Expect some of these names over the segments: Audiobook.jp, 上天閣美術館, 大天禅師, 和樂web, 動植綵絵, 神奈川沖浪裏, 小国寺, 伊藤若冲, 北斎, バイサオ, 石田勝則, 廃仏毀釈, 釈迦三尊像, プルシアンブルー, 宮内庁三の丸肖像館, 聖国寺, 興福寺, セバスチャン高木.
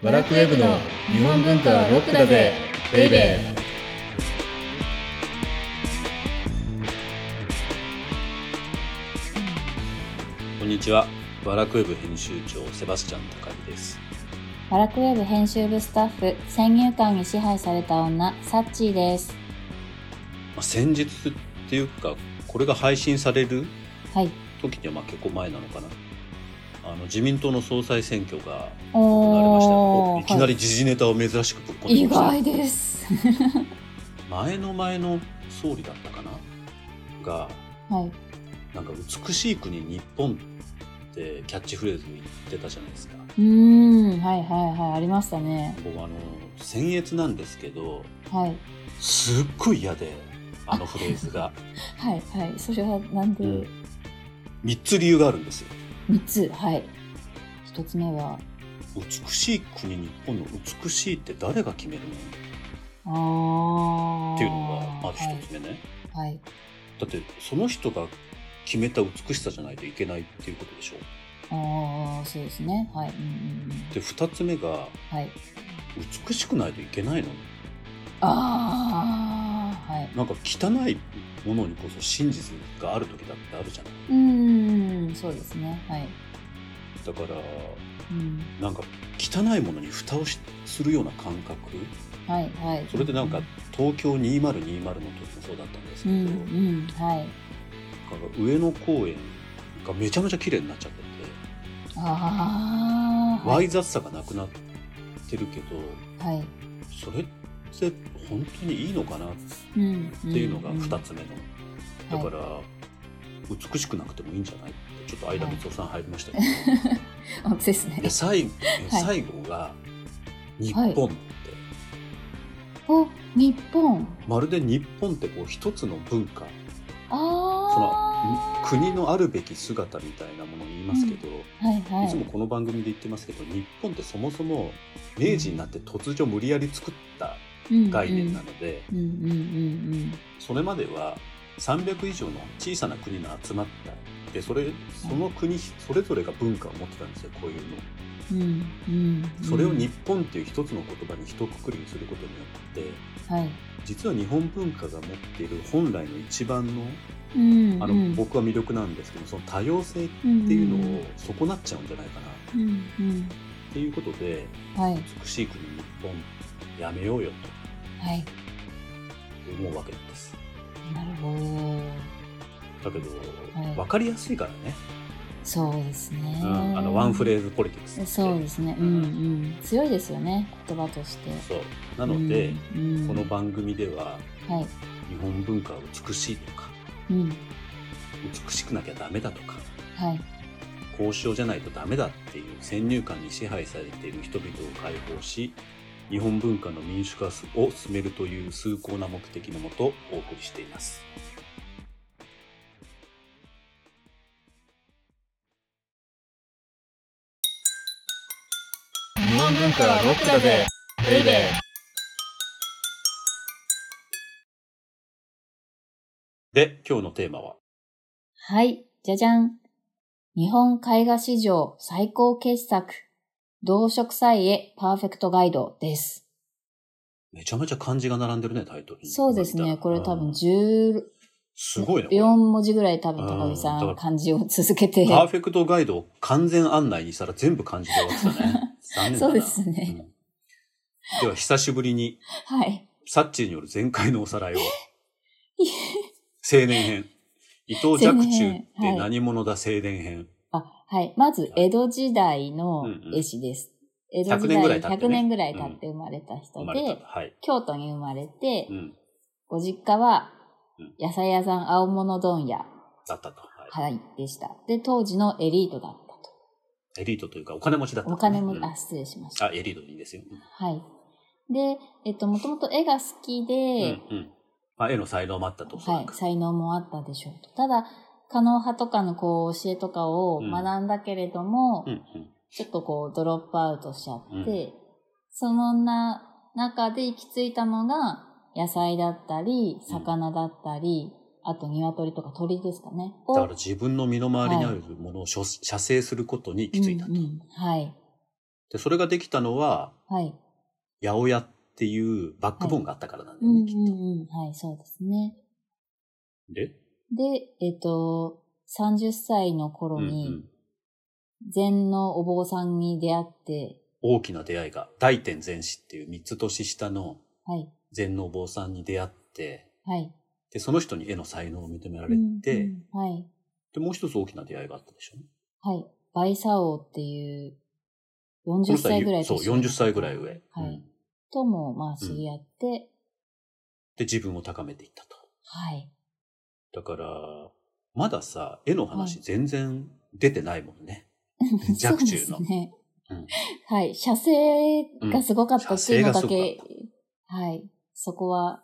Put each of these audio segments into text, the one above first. ワラクウェブの日本文化はロックだぜベイベー。こんにちは、ワラクウェブ編集長セバスチャン高木です。ワラクウェブ編集部スタッフ、先入観に支配された女サッチーです。先日っていうか、これが配信される時には結構前なのかな、自民党の総裁選挙が行われました。いきなり時事ネタを珍しくぶっ込んでました、はい、意外です前の総理だったかなが、はい、なんか美しい国日本ってキャッチフレーズ言ってたじゃないですか。はいはいはい、ありましたね。僕僭越なんですけど、はい、すっごい嫌でフレーズがはいはい、それはなんで、3つ理由があるんですよ。3つ、はい。1つ目は美しい国日本の美しいって誰が決めるのっていうのがまず1つ目ね、はいはい、だってその人が決めた美しさじゃないといけないっていうことでしょ。そうですね、はい、で2つ目が、はい、美しくないといけないの。はい、なんか汚いものにこそ真実がある時だってあるじゃない。そうですね、はい。だから、なんか汚いものに蓋をするような感覚、はいはい、それでなんか東京2020の時もそうだったんですけど、はい、上野公園がめちゃめちゃ綺麗になっちゃってて、わい雑さがなくなってるけど、はい、それって本当にいいのかなっていうのが2つ目の、だから、美しくなくてもいいんじゃないってちょっと間光雄さん入りましたけど、はい、ですね。で最後が日本って、はい、日本、まるで日本ってこう一つの文化、その国のあるべき姿みたいなものを言いますけど、はいはい、いつもこの番組で言ってますけど、日本ってそもそも明治になって突如無理やり作った概念なので、それまでは300以上の小さな国が集まったで、その国それぞれが文化を持ってたんですよ、こういうの、それを日本っていう一つの言葉に一括りにすることによって、はい、実は日本文化が持っている本来の一番の、僕は魅力なんですけど、その多様性っていうのを損なっちゃうんじゃないかな、っていうことで、はい、美しい国日本やめようよと、はい、思うわけなんです。なるほど。だけど、分かりやすいからね。そうですね、ワンフレーズポリティクス。そうですね、強いですよね、言葉として。そうなので、この番組では、はい、日本文化は美しいとか、美しくなきゃダメだとか、はい、高尚じゃないとダメだっていう先入観に支配されている人々を解放し、日本文化の民主化を進めるという崇高な目的のもとお送りしています。日本文化はロックだぜ、ベイベー。で、今日のテーマは、はい、じゃじゃん。日本絵画史上最高傑作。動植祭へパーフェクトガイドです。めちゃめちゃ漢字が並んでるね、タイトルに。そうですね、これ多分すごいね、4文字ぐらい多分高木さん漢字を続けて。パーフェクトガイドを完全案内にしたら全部漢字で終わってたね。残念だな。そうですね、では久しぶりに、はい、サッチーによる前回のおさらいを。青年編。伊藤若冲って何者だ青年編。はい。まず、江戸時代の絵師です。江戸時代100年ぐらい経って生まれた人で、京都に生まれて、ご実家は、野菜屋さん青物問屋だったと。はい。でした。で、当時のエリートだったと。エリートというか、お金持ちだったと。お金持ち、失礼しました。エリートでいいですよ。はい。で、もともと絵が好きで、絵の才能もあったと。はい。才能もあったでしょうと。ただ、狩野派とかのこう教えとかを学んだけれども、ちょっとこうドロップアウトしちゃって、その中で行き着いたのが野菜だったり、魚だったり、あと鶏とか鳥ですかね。だから自分の身の回りにあるものを、はい、写生することに行き着いたと。はい。でそれができたのは、はい、八百屋っていうバックボーンがあったからなんだよね、はい、きっと、うんうんうん、はい、そうですね。で、30歳の頃に、禅のお坊さんに出会って、うんうん、大きな出会いが、大天禅師っていう3つ年下の禅のお坊さんに出会って、はい、でその人に絵の才能を認められて、うんうん、はい、でもう一つ大きな出会いがあったでしょ、ね、はい、バイサオっていう40歳ぐらい年上、そう、40歳ぐらい上、はい、うん、ともまあ知り合って、うん、で自分を高めていったと。はい。だからまださ、絵の話全然出てないもんね。はい、若冲の。そうですね、うん。はい。写生がすごかったっていうのだけ、うん、はい。そこは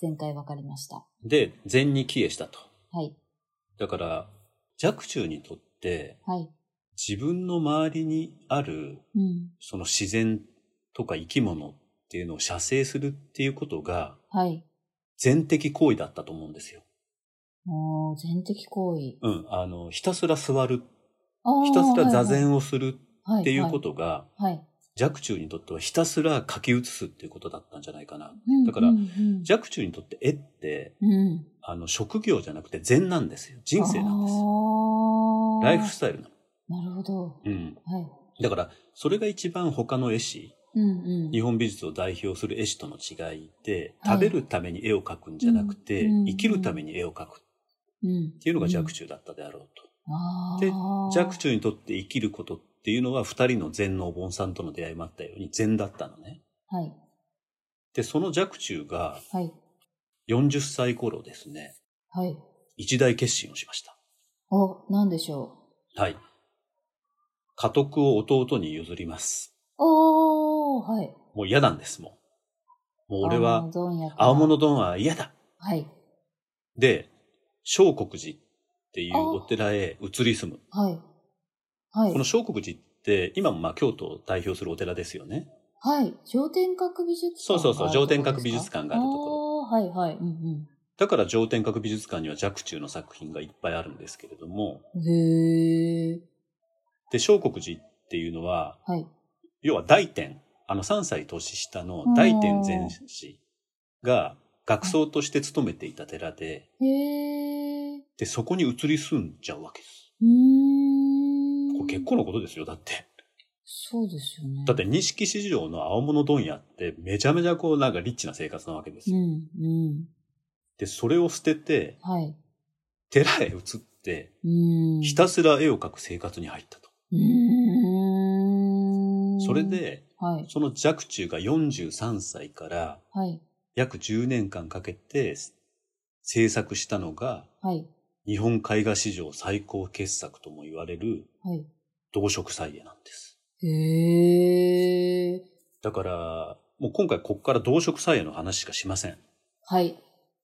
前回分かりました。はい、で禅に帰依したと。はい。だから若冲にとって、はい、自分の周りにある、うん、その自然とか生き物っていうのを写生するっていうことが、はい、禅的行為だったと思うんですよ。全的行為。うん。ひたすら座る。ひたすら座禅をするっていうことが、はいはいはい、若冲にとってはひたすら書き写すっていうことだったんじゃないかな。うんうんうん、だから、若冲にとって絵って、うん、職業じゃなくて禅なんですよ。人生なんです。ライフスタイルなの。なるほど。うん。はい。だから、それが一番他の絵師、うんうん、日本美術を代表する絵師との違いで、食べるために絵を描くんじゃなくて、はい、生きるために絵を描く。っていうのが若冲だったであろうと。うん、で、若冲にとって生きることっていうのは二人の禅のお坊さんとの出会いもあったように禅だったのね。はい。で、その若冲が、40歳頃ですね、はい、一大決心をしました。お、なんでしょう。はい。家督を弟に譲ります。おー、はい。もう嫌なんです、もう。もう俺は、青物丼は嫌だ。はい。で、小国寺っていうお寺へ移り住む。はい。はい。この小国寺って、今もまあ京都を代表するお寺ですよね。はい。上天閣美術館。そうそうそう、上天閣美術館があるところ。はいはい、うんうん。だから上天閣美術館には若冲の作品がいっぱいあるんですけれども。へえ。で、小国寺っていうのは、はい、要は大天、3歳年下の大天禅師が、学僧として勤めていた寺で、へー、で、そこに移り住んじゃうわけです。これ結構なことですよ、だって。そうですよね。だって、錦市場の青物問屋ってめちゃめちゃこうなんかリッチな生活なわけですよ。うんうん、で、それを捨てて、はい、寺へ移って、ひたすら絵を描く生活に入ったと。それで、はい、その若冲が43歳から、はい、約10年間かけて制作したのが、はい、日本絵画史上最高傑作とも言われる、はい、動植綵絵なんです。へえ。だから、もう今回こっから動植綵絵の話しかしません。はい。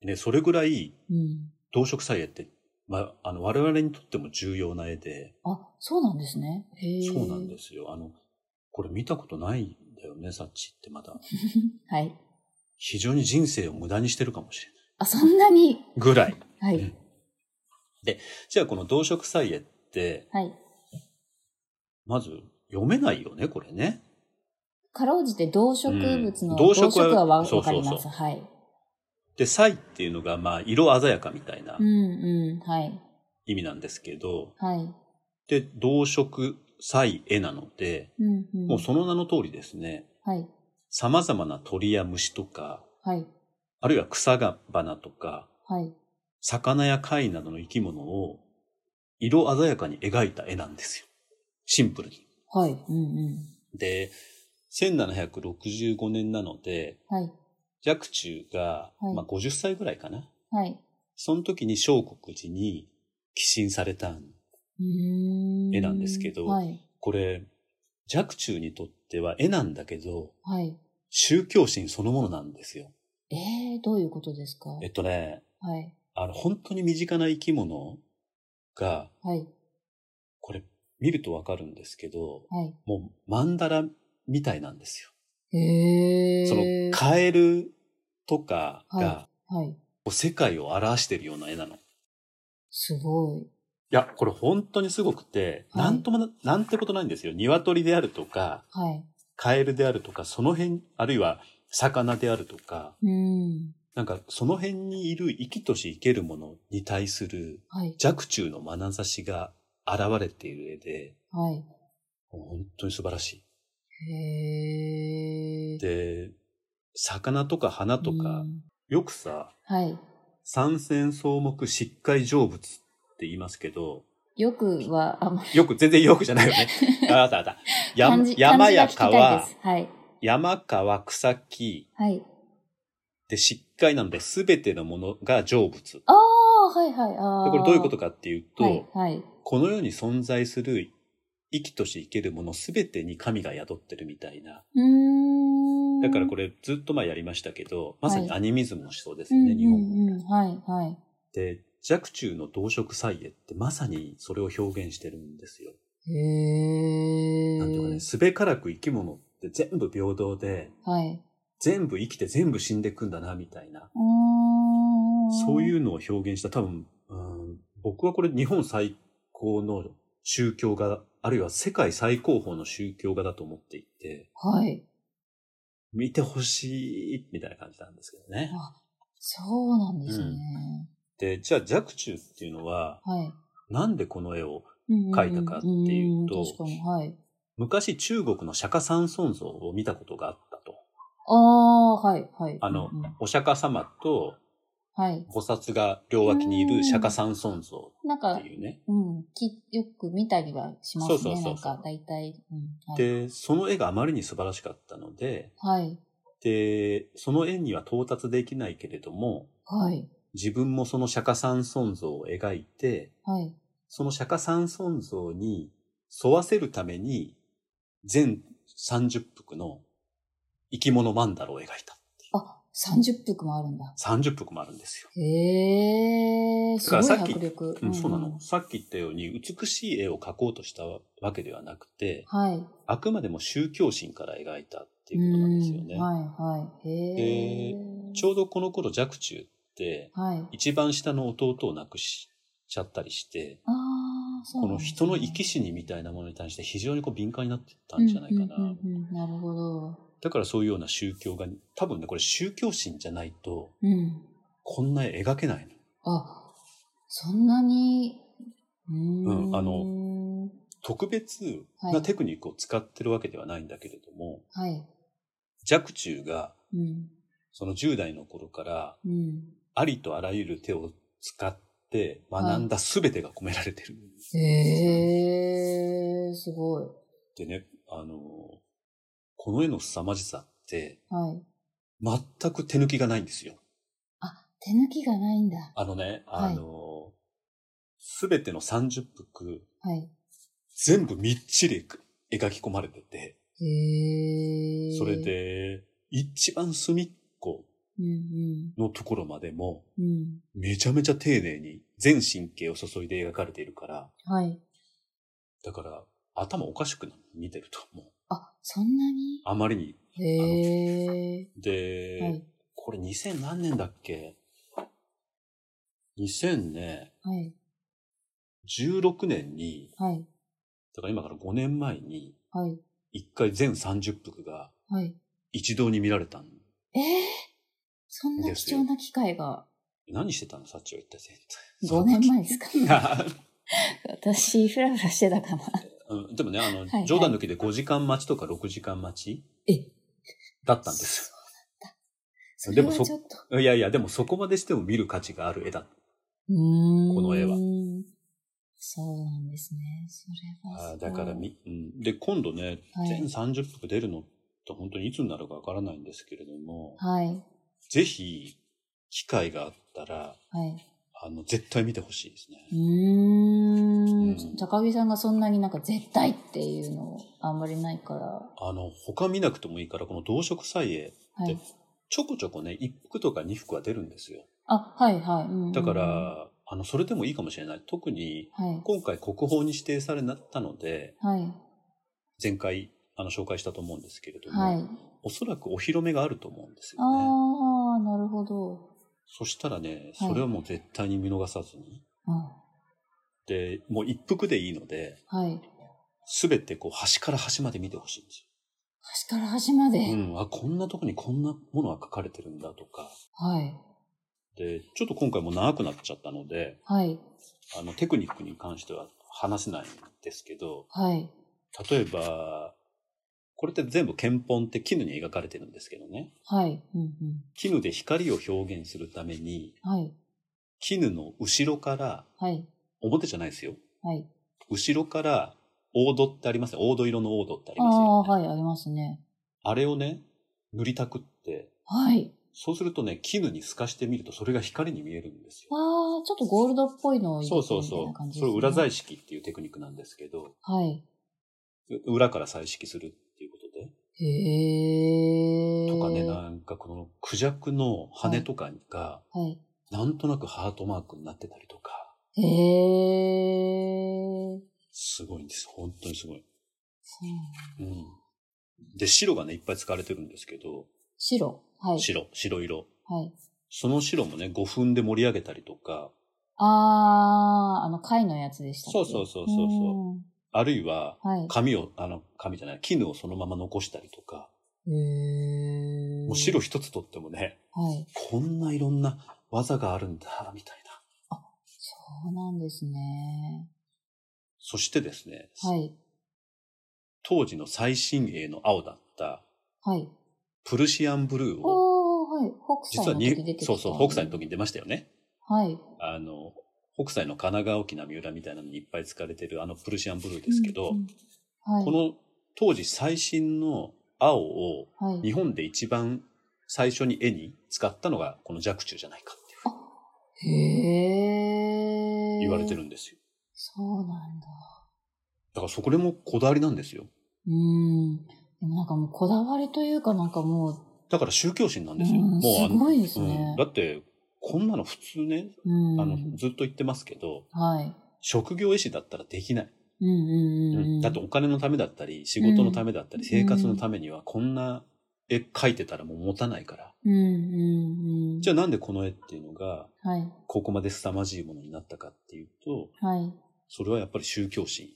ね、それぐらい、うん、動植綵絵って、ま、我々にとっても重要な絵で。あ、そうなんですね。へえ。そうなんですよ。これ見たことないんだよね、サッチってまだ。はい。非常に人生を無駄にしてるかもしれない。あ、そんなにぐらい。はい、うん。で、じゃあこの動植綵絵って、はい、まず読めないよね、これね。かろうじて動植物の、うん、動植はわかります。そうそうそう、はい。で、綵っていうのが、まあ、色鮮やかみたいな、うんうん、はい、意味なんですけど、はい、で、動植綵絵なので、うんうん、もうその名の通りですね。はい。様々な鳥や虫とか、はい、あるいは草花とか、はい、魚や貝などの生き物を色鮮やかに描いた絵なんですよ。シンプルに。はい。うんうん、で、1765年なので、はい、若冲が、はい、まあ、50歳ぐらいかな。はい。その時に小国寺に寄進された絵なんですけど、はい、これ、若冲にとっては絵なんだけど、はい、宗教心そのものなんですよ。どういうことですか？はい、本当に身近な生き物が、はい、これ見るとわかるんですけど、はい、もうマンダラみたいなんですよ。そのカエルとかが、はいはい、世界を表しているような絵なの。すごい。や、これ本当にすごくて、はい、なんてことないんですよ。鶏であるとか、はい、カエルであるとか、その辺、あるいは魚であるとか、うん、なんかその辺にいる生きとし生けるものに対する若冲の眼差しが現れている絵で、はい、本当に素晴らしい。へー。で、魚とか花とか、よくさ、はい、三線草木漆海成仏って言いますけど、よくはあんまりよく全然よくじゃないよね。あったあった。山や川、はい、山川草木、はい、で漆海なので全てのものが成仏。ああ、はいはい。ああ。これどういうことかっていうと、はいはい、この世に存在する生きとし生けるもの全てに神が宿ってるみたいな。だからこれずっと前やりましたけど、まさにアニミズムの思想ですね、はい、日本語、うんうん、はいはい。で、若冲の動植彩絵ってまさにそれを表現してるんですよ。へー。なんていうかね、すべからく生き物って全部平等で、はい、全部生きて全部死んでいくんだなみたいな、そういうのを表現した、多分、僕はこれ日本最高の宗教画、あるいは世界最高峰の宗教画だと思っていて、はい。見てほしいみたいな感じなんですけどね。あ、そうなんですね。うん、で、じゃあ若冲っていうのは、はい、なんでこの絵を描いたかっていうと、確かに、はい、昔中国の釈迦三尊像を見たことがあったと。ああ、はいはい。お釈迦様と、はい、菩薩が両脇にいる釈迦三尊像っていうね。なんか、よく見たりはしますね。そうそうそうそう、なんか大体、うん、はい。で、その絵があまりに素晴らしかったので、はい、で、その絵には到達できないけれども、はい、自分もその釈迦三尊像を描いて、はい、その釈迦三尊像に沿わせるために全30幅の生き物曼荼羅を描いた。30幅もあるんだ。30幅もあるんですよ。へー、すごい迫力。うん、そうなの。さっき言ったように、美しい絵を描こうとしたわけではなくて、はい、あくまでも宗教心から描いたっていうことなんですよね。はいはい。へー。ちょうどこの頃、若冲って、はい、一番下の弟を亡くしちゃったりして、あー、そうなんですね。この人の生き死にみたいなものに対して非常にこう敏感になってたんじゃないかな。なるほど。だからそういうような宗教が、多分ね、これ宗教心じゃないと、うん、こんな絵描けないの。あ、そんなに、うん、特別なテクニックを使ってるわけではないんだけれども、はい、若冲が、うん、その10代の頃から、うん、ありとあらゆる手を使って学んだ全てが込められてるんです、はい。すごい。でね、この絵の凄まじさって、はい、全く手抜きがないんですよ。あ、手抜きがないんだ。ね、すべ、はい、ての30幅、はい、全部みっちり描き込まれてて、へー。それで、一番隅っこのところまでも、うんうん、めちゃめちゃ丁寧に全神経を注いで描かれているから、はい、だから、頭おかしくなる、見てると思う。あ、そんなに？あまりに。へー。で、はい、これ2000何年だっけ？2000ね、はい、16年に、はい、だから今から5年前に、はい、1回全30幅が、一堂に見られたんですよ。そんな貴重な機会が。何してたの？さっちは一体全体。5年前ですか？私、フラフラしてたかな。でもね、はいはい、冗談抜きで5時間待ちとか6時間待ちだったんですよ。でもいやいや、でもそこまでしても見る価値がある絵だ。この絵は。そうなんですね。それは。あ、だからで、今度ね、はい、全30幅出るのって本当にいつになるかわからないんですけれども、はい、ぜひ、機会があったら、はい、絶対見てほしいですね。高木さんがそんなになんか絶対っていうのあんまりないから。他見なくてもいいから、この動植彩絵って、ちょこちょこね、1幅とか2幅は出るんですよ。あ、はいはい。うんうん、だから、それでもいいかもしれない。特に、今回国宝に指定されたので、はい、前回、紹介したと思うんですけれども、はい、おそらくお披露目があると思うんですよね。ああ、なるほど。そしたらね、それはもう絶対に見逃さずに。はい、ってもう一服でいいので、はい、全てこう端から端まで見てほしいんですよ。端から端まで、うん、あ、こんなとこにこんなものが書かれてるんだとか、はい、でちょっと今回も長くなっちゃったので、はい、テクニックに関しては話せないんですけど、はい、例えばこれって全部絹本って絹に描かれてるんですけどね、はい、うんうん、絹で光を表現するために、はい、絹の後ろから、はい、表じゃないですよ、はい、後ろから黄土ってありますね。黄土色の黄土ってありますよね。あ、はい、ありますね。あれをね、塗りたくって。はい。そうするとね、絹に透かしてみると、それが光に見えるんですよ。ああ、ちょっとゴールドっぽいのを入れてみたいな感じですね。そうそうそう。それ裏彩色っていうテクニックなんですけど。はい。裏から彩色するっていうことで。へえ。とかね、なんかこのクジャクの羽とかが、はいはい、なんとなくハートマークになってたりとか。へえ。すごいんです。本当にすごい。うん。で、白がね、いっぱい使われてるんですけど。白。はい。白色。はい。その白もね、5分で盛り上げたりとか。貝のやつでしたっけ。そう。あるいは、紙を、紙じゃない、絹をそのまま残したりとか。もう白一つとってもね、はい、こんないろんな技があるんだ、みたいな。あ、そうなんですね。そしてですね、はい、当時の最新鋭の青だった、はい、プルシアンブルーを、はい、実は北斎の時に出ましたよね、はい、北斎の神奈川沖浪裏みたいなのにいっぱい使われてるあのプルシアンブルーですけど、うんうんはい、この当時最新の青を日本で一番最初に絵に使ったのがこの若冲じゃないかっていう、言われてるんですよ。そうなんだ。だからそこでもこだわりなんですよ。でもなんかもうこだわりというかなんかもう。だから宗教心なんですよ。もうすごいですね。だってこんなの普通ね、ずっと言ってますけど、はい、職業絵師だったらできない。だってお金のためだったり仕事のためだったり、生活のためにはこんな絵描いてたらもう持たないから。じゃあなんでこの絵っていうのが、はい、ここまで凄まじいものになったかっていうと。はいそれはやっぱり宗教心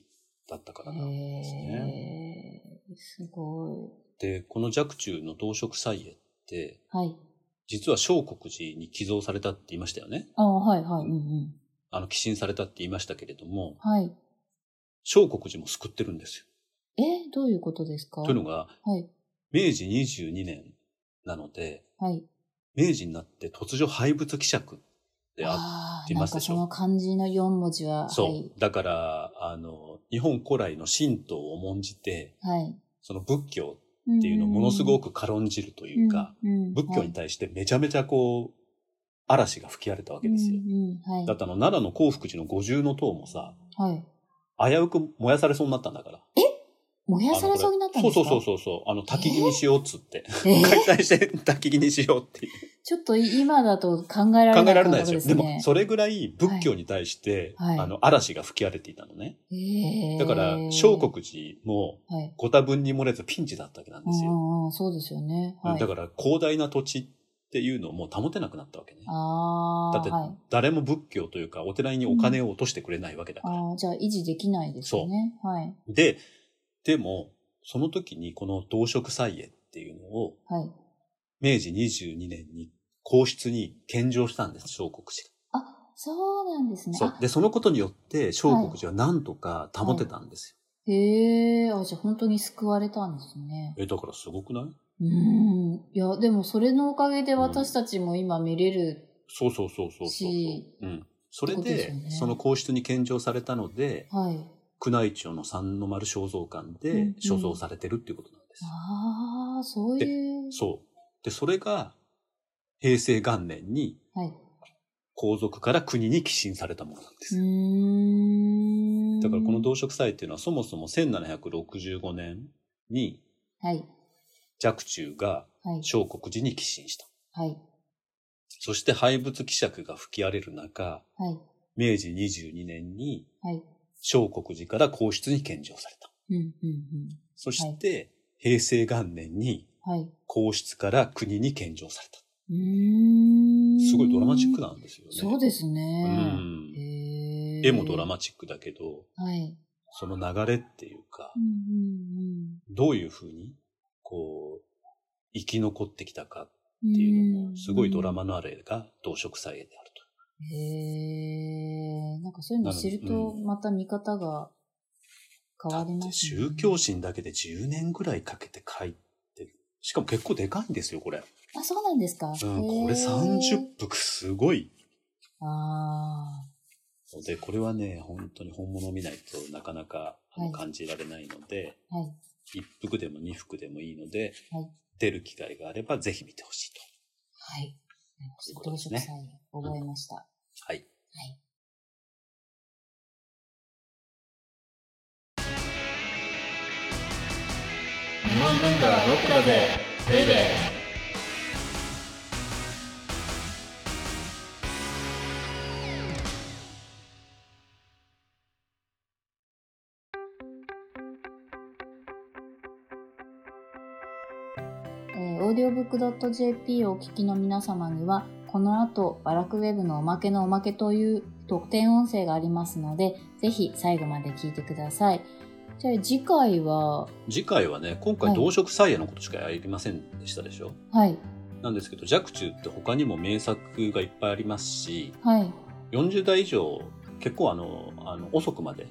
だったからなんですね。すごい。で、この若冲の動植彩絵って、はい、実は聖国寺に寄贈されたって言いましたよね。ああ、はいはい。うんうん、寄進されたって言いましたけれども、はい、聖国寺も救ってるんですよ。どういうことですか？というのが、はい、明治22年なので、はい、明治になって突如廃仏毀釈。であってますでしょ。なんかその漢字の4文字は。そう。はい、だから、日本古来の神道を重んじて、はい、その仏教っていうのをものすごく軽んじるというか、仏教に対してめちゃめちゃこう、嵐が吹き荒れたわけですよ。はい、だって奈良の興福寺の五重塔もさ、はい、危うく燃やされそうになったんだから。燃やされそうになったんですか？そう。焚き木にしようっつって。解体して焚き木にしようっていう。ちょっと今だと考えられない、ね。考えられないですよ。でも、それぐらい仏教に対して、はい、嵐が吹き荒れていたのね。だから、聖国寺も、ご多分に漏れずピンチだったわけなんですよ。はい、そうですよね、はい。だから、広大な土地っていうのをもう保てなくなったわけね。だって、誰も仏教というか、お寺にお金を落としてくれないわけだから。じゃあ、維持できないですよね。そう。はい。でも、その時にこの動植彩絵っていうのを、はい、明治22年に皇室に献上したんです、聖国寺。あ、そうなんですね。そう。で、そのことによって、聖国寺はなんとか保てたんですよ。はいはい、じゃあ本当に救われたんですね。だからすごくない？いや、でもそれのおかげで私たちも今見れるし、それで、ね、その皇室に献上されたので、はい宮内庁の三の丸肖像館で所蔵されてるっていうことなんです。ああ、そういう。そう。で、それが平成元年に皇族から国に寄進されたものなんです。だからこの動植彩っていうのはそもそも1765年に若冲が聖国寺に寄進した。はい、そして廃仏毀釈が吹き荒れる中、はい、明治22年に、はい聖国寺から皇室に献上された。そして、はい、平成元年に皇室から国に献上された。すごいドラマチックなんですよね。そうですね。絵もドラマチックだけど、はい、その流れっていうか、うんうんうん、どういうふうにこう生き残ってきたかっていうのもすごいドラマのあれが動植祭絵であると。へえ、なんかそういうの知るとまた見方が変わりますね。宗教心だけで10年ぐらいかけて書いて、しかも結構でかいんですよこれ。あ、そうなんですか。うん、これ30幅すごい。ああ。でこれはね本当に本物を見ないとなかなか感じられないので、はいはい、1幅でも2幅でもいいので、はい、出る機会があればぜひ見てほしいと。はい。動植祭を覚えました、うん、はい、はい、日本文化はロックだぜベイベー。Audiobook.jp をお聞きの皆様には、この後バラクウェブのおまけのおまけという特典音声がありますので、ぜひ最後まで聞いてください。じゃあ次回はね、今回動植祭絵のことしかやりませんでしたでしょ。はい。なんですけど、若冲って他にも名作がいっぱいありますし、はい、40代以上結構遅くまで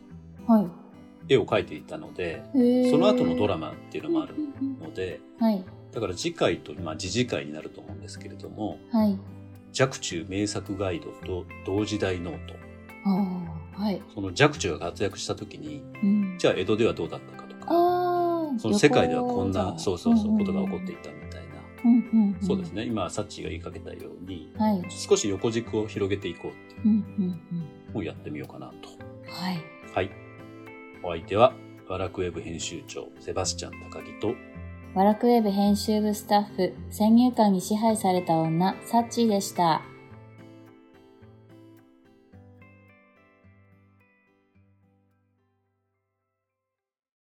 絵を描いていたので、はい、その後のドラマっていうのもあるので、はい。だから次回と、まあ、次回になると思うんですけれども、はい、若冲名作ガイドと同時代ノート、あー、はい、その若冲が活躍した時に、うん、じゃあ江戸ではどうだったかとか、あ、その世界ではこんなそうことが起こっていたみたいな、うんうんうん、そうですね、今サッチが言いかけたように、はい、少し横軸を広げていこうっていうのをやってみようかなと、はいはい、お相手はバラクウェブ編集長セバスチャン高木とワラクウェブ編集部スタッフ、先入観に支配された女、サッチーでした。